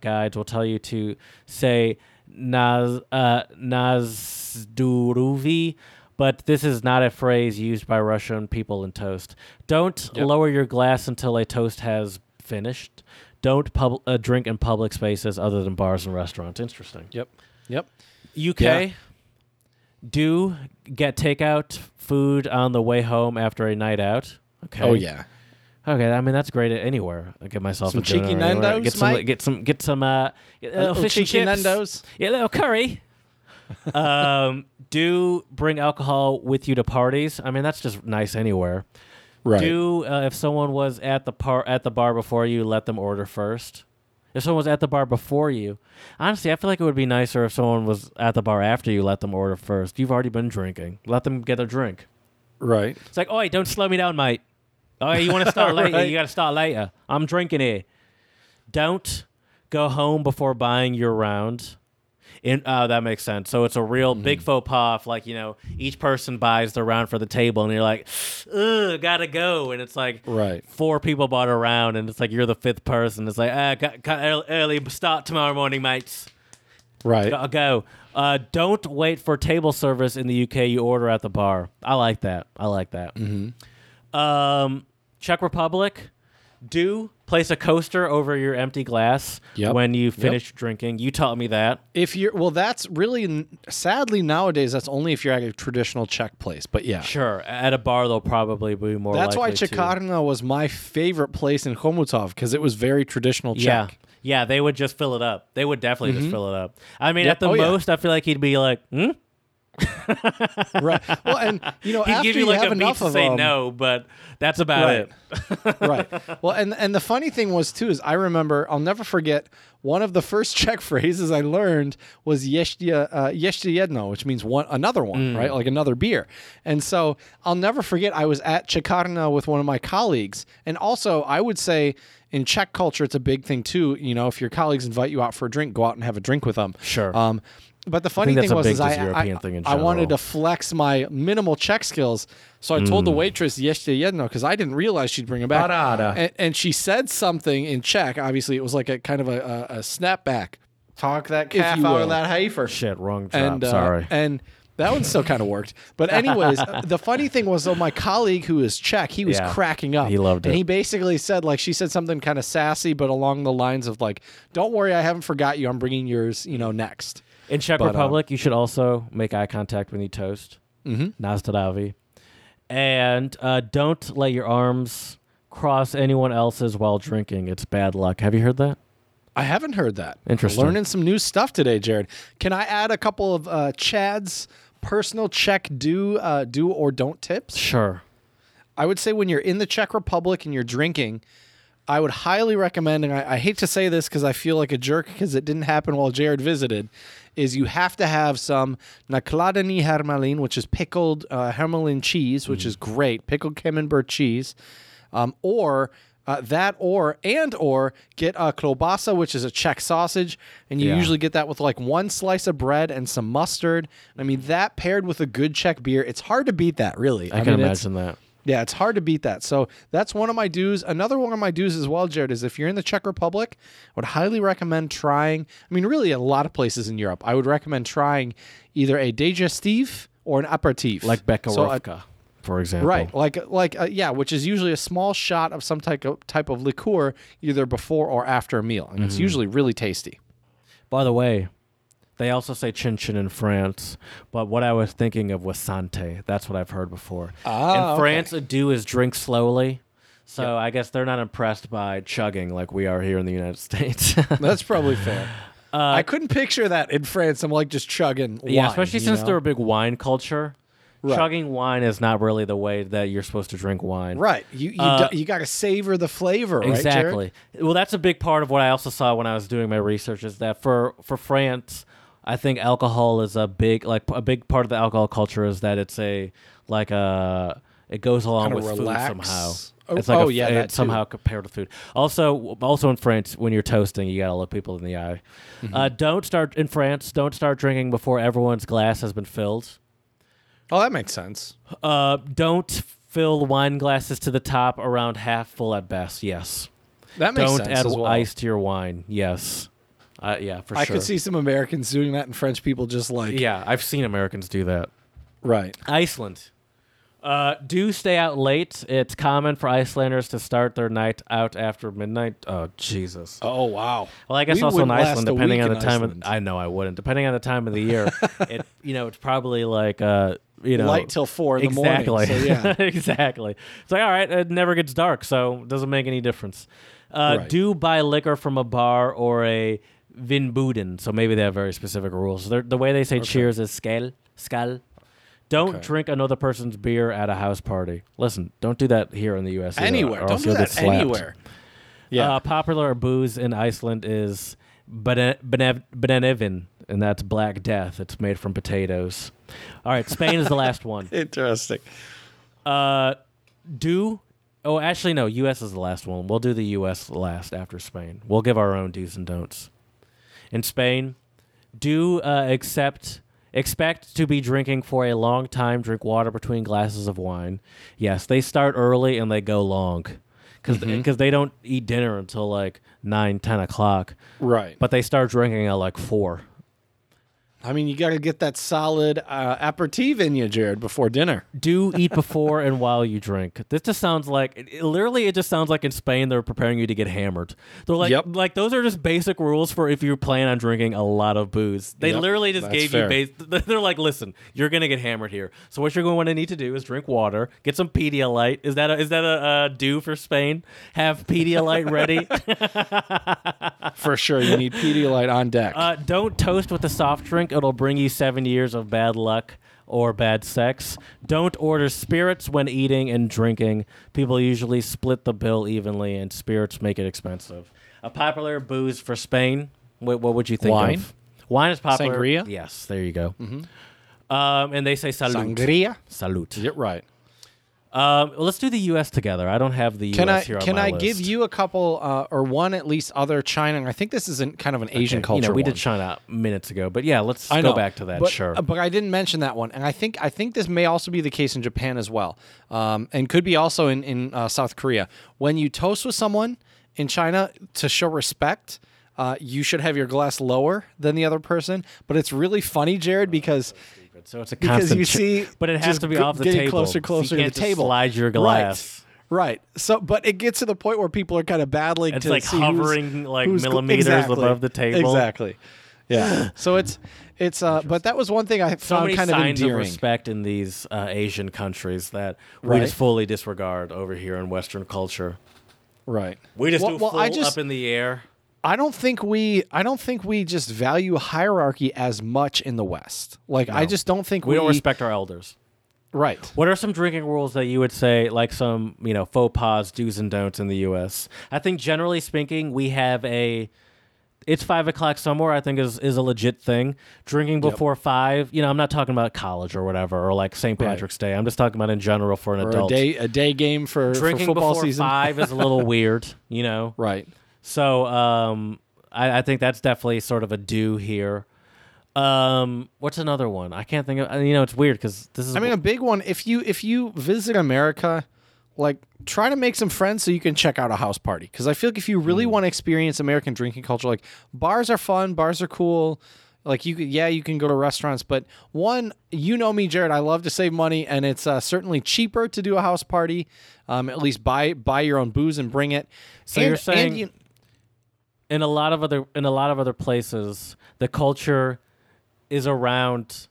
guides will tell you to say Nazduruvi. But this is not a phrase used by Russian people in toast. Don't lower your glass until a toast has finished. Don't drink in public spaces other than bars and restaurants. Interesting. Yep. UK, do get takeout food on the way home after a night out. Okay. Oh, yeah. Okay, I mean that's great at anywhere. I get myself some cheeky Nando's. Get some fish and chips. Nando's. Yeah, a little curry. Do bring alcohol with you to parties. I mean, that's just nice anywhere. Right. Do if someone was at the bar before you, let them order first. If someone was at the bar before you, honestly, I feel like it would be nicer if someone was at the bar after you, let them order first. You've already been drinking. Let them get their drink. Right. It's like, oi, don't slow me down, mate. Oh, you want to start later? Right. You got to start later. I'm drinking here. Don't go home before buying your round. That makes sense. So it's a real big faux pas. Like, you know, each person buys their round for the table, and you're like, ugh, gotta go. And it's like, right. Four people bought a round, and it's like you're the fifth person. It's like, early start tomorrow morning, mates. Right. Gotta go. Don't wait for table service in the UK. You order at the bar. I like that. Mm-hmm. Czech Republic. Do place a coaster over your empty glass when you finish drinking. You taught me that. That's really, sadly nowadays, that's only if you're at a traditional Czech place. But yeah, sure. At a bar, they'll probably be more. That's why Čekárna was my favorite place in Khmutov, because it was very traditional Czech. Yeah, they would just fill it up. They would definitely just fill it up. I mean, at the most, I feel like he'd be like, right. Well, and you know, he'd give you like a beat to say no, but that's about it. Right. Well, and the funny thing was too is I remember, I'll never forget, one of the first Czech phrases I learned was ještě jedno, which means another one, right? Like another beer. And so I'll never forget, I was at Čekárna with one of my colleagues, and also I would say, in Czech culture, it's a big thing too. You know, if your colleagues invite you out for a drink, go out and have a drink with them. Sure. But the funny thing was, I wanted to flex my minimal Czech skills, so I told the waitress "ještě jedno" because I didn't realize she'd bring it back. And she said something in Czech. Obviously, it was like a kind of a snapback. Talk that calf out of that heifer. Shit, wrong drop. Sorry. And that one still kind of worked. But anyways, the funny thing was, though, my colleague who is Czech, he was cracking up. He loved it. And he basically said, like, she said something kind of sassy, but along the lines of, like, don't worry, I haven't forgot you. I'm bringing yours, you know, next. In Czech Republic, you should also make eye contact when you toast. Mm-hmm. Nazdraví. And don't let your arms cross anyone else's while drinking. It's bad luck. Have you heard that? I haven't heard that. Interesting. Learning some new stuff today, Jared. Can I add a couple of Chad's personal Czech do or don't tips? Sure. I would say when you're in the Czech Republic and you're drinking, I would highly recommend, and I hate to say this because I feel like a jerk because it didn't happen while Jared visited, is you have to have some nakladaný hermelín, which is pickled hermelin cheese, which is great, pickled camembert cheese, or get a klobasa, which is a Czech sausage, and you usually get that with like one slice of bread and some mustard. I mean, that paired with a good Czech beer, it's hard to beat that, really. I can imagine that. Yeah, it's hard to beat that. So that's one of my do's. Another one of my do's as well, Jared, is if you're in the Czech Republic, I would highly recommend trying, I mean, really a lot of places in Europe, I would recommend trying either a digestif or an aperitif. Like bekarovka. For example, right? Like, which is usually a small shot of some type of liqueur, either before or after a meal, and it's usually really tasty. By the way, they also say chin chin in France, but what I was thinking of was sante. That's what I've heard before. France, a do is drink slowly. So I guess they're not impressed by chugging like we are here in the United States. That's probably fair. I couldn't picture that in France. I'm like just chugging wine, especially since they're a big wine culture. Right. Chugging wine is not really the way that you're supposed to drink wine. Right. You got to savor the flavor, right, exactly. Jared? Well, that's a big part of what I also saw when I was doing my research is that for France, I think alcohol is a big part of the alcohol culture is that it's it goes along kinda with relax. Food somehow. It's somehow compared to food. Also in France, when you're toasting, you gotta look people in the eye. Mm-hmm. Don't start drinking before everyone's glass has been filled. Oh, that makes sense. Don't fill wine glasses to the top, around half full at best. Yes, that makes sense. Don't add ice to your wine. Yes, for sure. I could see some Americans doing that, and French people just like. Yeah, I've seen Americans do that. Right. Iceland. Do stay out late. It's common for Icelanders to start their night out after midnight. Oh, Jesus. Oh, wow. Well, I guess also in Iceland, depending on the time. I know I wouldn't. Depending on the time of the year, it's probably like. Light till 4 in the morning. So, yeah. Exactly. It's like, all right, it never gets dark, so it doesn't make any difference. Right. Do buy liquor from a bar or a vinbuden, so maybe they have very specific rules. The way they say cheers is skal. Don't drink another person's beer at a house party. Listen, don't do that here in the U.S. Anywhere. Don't do that anywhere. Yeah. Popular booze in Iceland is benevin. And that's Black Death. It's made from potatoes. All right, Spain is the last one. Interesting. Do Oh, actually, no. U.S. is the last one. We'll do the U.S. last after Spain. We'll give our own do's and don'ts. In Spain, do expect to be drinking for a long time. Drink water between glasses of wine. Yes, they start early and they go long because they don't eat dinner until like 9, 10 o'clock. Right. But they start drinking at like 4. I mean, you got to get that solid aperitif in you, Jared, before dinner. Do eat before and while you drink. This just sounds like, it just sounds like in Spain they're preparing you to get hammered. They're like, those are just basic rules for if you plan on drinking a lot of booze. They literally just gave you, they're like, listen, you're going to get hammered here. So what you're going to need to do is drink water, get some Pedialyte. Is that a do for Spain? Have Pedialyte ready? For sure, you need Pedialyte on deck. Don't toast with a soft drink. It'll bring you 7 years of bad luck or bad sex. Don't order spirits when eating and drinking. People usually split the bill evenly, and spirits make it expensive. A popular booze for Spain. What would you think of? Wine is popular. Sangria? Yes, there you go. Mm-hmm. And they say salud. Sangria? Salud. You're right. Let's do the U.S. together. I don't have the U.S. here on my list. Can I give you a couple, or one at least, other China? I think this is kind of an Asian culture. You know, we did China minutes ago, but yeah, let's go back to that. Sure. But I didn't mention that one, and I think this may also be the case in Japan as well, and could be also in South Korea. When you toast with someone in China to show respect, you should have your glass lower than the other person. But it's really funny, Jared, because. So it's a constant, because you see, but it has to be off the table. Getting closer so you can't to the table. Slide your glass. Right. So, but it gets to the point where people are kind of battling. It's to like see hovering who's millimeters above the table. Exactly. Yeah. So it's. But that was one thing I found kind of endearing. So many signs of respect in these Asian countries that we just fully disregard over here in Western culture. Right. We just do full up in the air. I don't think we just value hierarchy as much in the West. Like, no. I just don't think we don't respect our elders. Right. What are some drinking rules that you would say, like some, faux pas, do's and don'ts in the U.S.? I think generally speaking, we have it's 5 o'clock somewhere, I think is a legit thing. Drinking before 5, I'm not talking about college or whatever, or like St. Patrick's Day. I'm just talking about in general for an adult. A day game for football season. Drinking before 5 is a little weird, Right. So I think that's definitely sort of a do here. What's another one? I can't think of. It's weird because this is. I mean, a big one. If you visit America, like try to make some friends so you can check out a house party. Because I feel like if you really want to experience American drinking culture, like bars are fun, bars are cool. Like you can go to restaurants, but one, me, Jared, I love to save money, and it's certainly cheaper to do a house party. At least buy your own booze and bring it. So you're saying. In a lot of other places, the culture is around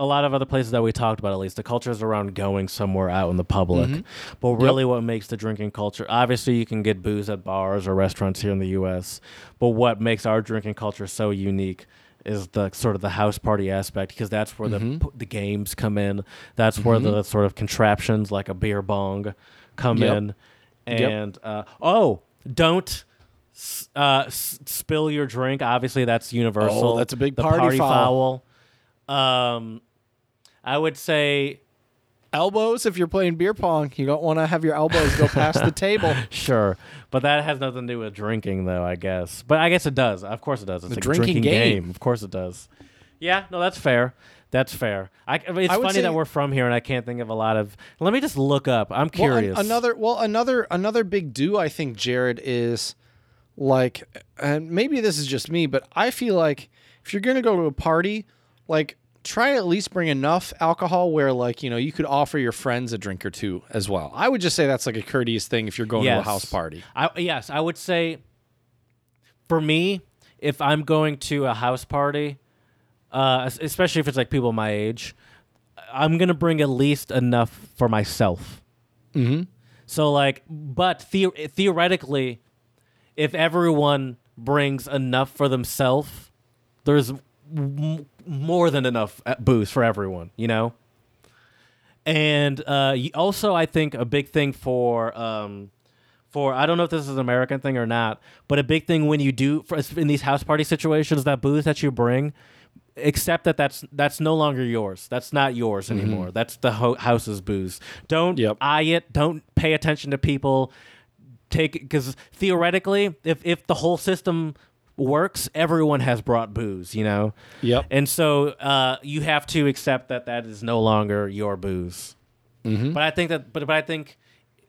a lot of other places that we talked about. At least the culture is around going somewhere out in the public. Mm-hmm. But really, what makes the drinking culture? Obviously, you can get booze at bars or restaurants here in the U.S. But what makes our drinking culture so unique is the sort of the house party aspect, because that's where the games come in. That's where the sort of contraptions like a beer bong come in. And don't. Spill your drink. Obviously, that's universal. Oh, that's a big party foul. I would say elbows. If you're playing beer pong, you don't want to have your elbows go past the table. Sure, but that has nothing to do with drinking, though. I guess, but I guess it does. Of course, it does. It's a drinking game. Of course, it does. Yeah, no, that's fair. That's fair. It's funny that we're from here, and I can't think of a lot of. Let me just look up. I'm curious. Another big do, I think, Jared, is. Like, and maybe this is just me, but I feel like if you're going to go to a party, like, try to at least bring enough alcohol where, like, you could offer your friends a drink or two as well. I would just say that's like a courteous thing if you're going to a house party. I would say, for me, if I'm going to a house party, especially if it's like people my age, I'm going to bring at least enough for myself. Mm-hmm. So, like, but theoretically... If everyone brings enough for themselves, there's more than enough booze for everyone, And also, I think a big thing for I don't know if this is an American thing or not, but a big thing when you do in these house party situations, that booze that you bring Except that's no longer yours. That's not yours anymore. Mm-hmm. That's the house's booze. Don't eye it. Don't pay attention to people. Take it, because theoretically, if the whole system works, everyone has brought booze, you know? Yep. And so you have to accept that is no longer your booze. Mm-hmm. But I think that, but I think,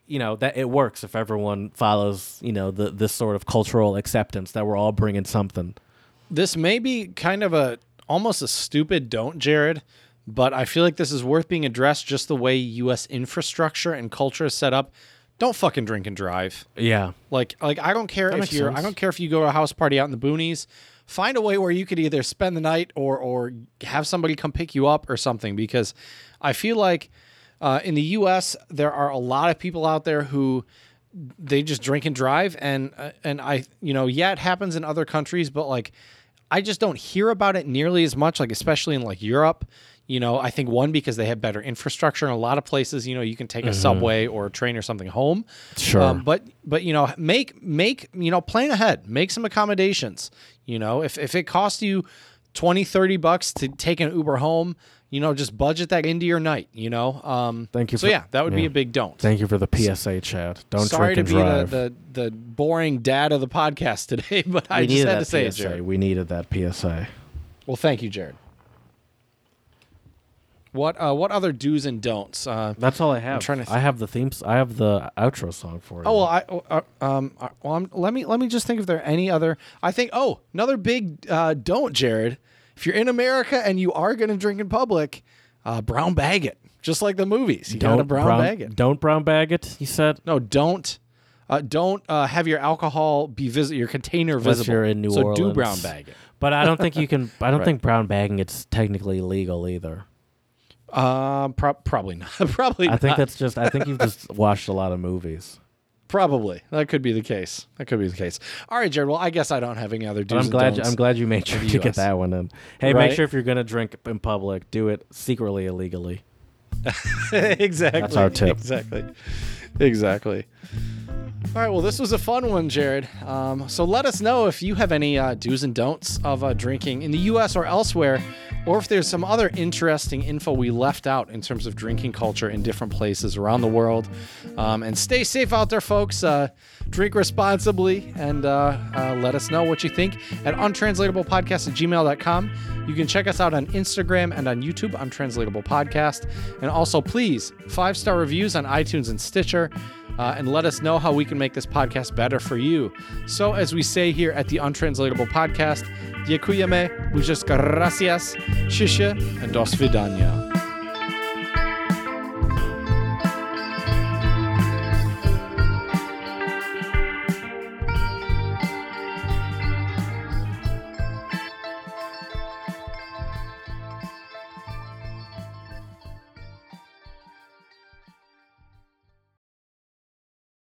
you know, that it works if everyone follows, you know, this sort of cultural acceptance that we're all bringing something. This may be kind of almost a stupid don't, Jared, but I feel like this is worth being addressed just the way U.S. infrastructure and culture is set up. Don't fucking drink and drive. Yeah. Like I don't care if I don't care if you go to a house party out in the boonies. Find a way where you could either spend the night or have somebody come pick you up or something, because I feel like in the U.S. there are a lot of people out there who they just drink and drive, and I, you know, yeah, it happens in other countries, but like, I just don't hear about it nearly as much, like especially in like Europe, you know. I think one, because they have better infrastructure in a lot of places, you know, you can take a subway or a train or something home. Sure. But you know, make you know, plan ahead, make some accommodations. You know, if it costs you $20-$30 to take an Uber home, you know, just budget that into your night, you know. Thank you. So yeah, that would be a big don't. Thank you for the PSA, Chad. Don't drink and drive. Sorry to be the boring dad of the podcast today, but I just had to say it, Jared. We needed that PSA. Well, thank you, Jared. What other do's and don'ts? That's all I have. I'm trying to I have the themes. I have the outro song for you. Let me just think if there are any other. I think another big don't, Jared. If you're in America and you are going to drink in public, brown bag it, just like the movies. You got to brown bag it. Don't brown bag it, you said? No, don't. Don't have your alcohol be your container visible. Unless you're in New Orleans. So do brown bag it. But I don't think you can. I don't think brown bagging it's technically legal either. Probably not. Probably not. I think that's just. I think you've just watched a lot of movies. Probably. That could be the case. All right, Jared. Well, I guess I don't have any other do's and don'ts. I'm glad you made sure to get that one in. Hey, right? Make sure if you're going to drink in public, do it secretly, illegally. Exactly. That's our tip. Exactly. All right. Well, this was a fun one, Jared. So let us know if you have any do's and don'ts of drinking in the U.S. or elsewhere, or if there's some other interesting info we left out in terms of drinking culture in different places around the world. And stay safe out there, folks. Drink responsibly, and let us know what you think at untranslatablepodcast@gmail.com. You can check us out on Instagram and on YouTube, Untranslatable Podcast. And also, please, 5-star reviews on iTunes and Stitcher. And let us know how we can make this podcast better for you. So as we say here at the Untranslatable Podcast, děkujeme, muchas gracias, shisha, and dos vidania.